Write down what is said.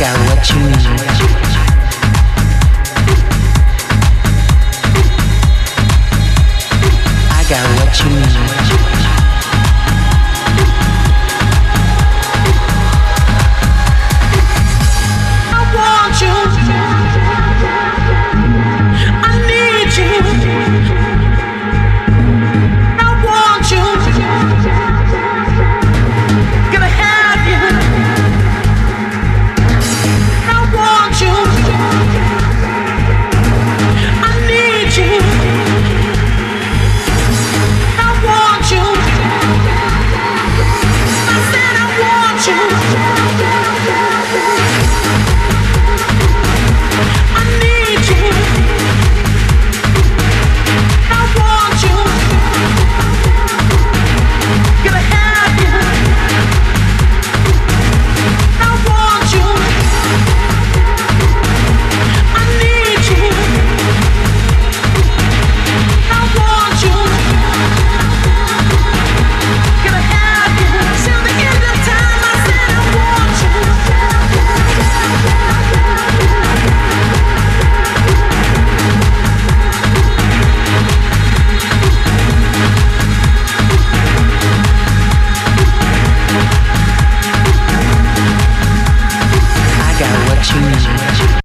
got what you need. I got what you need.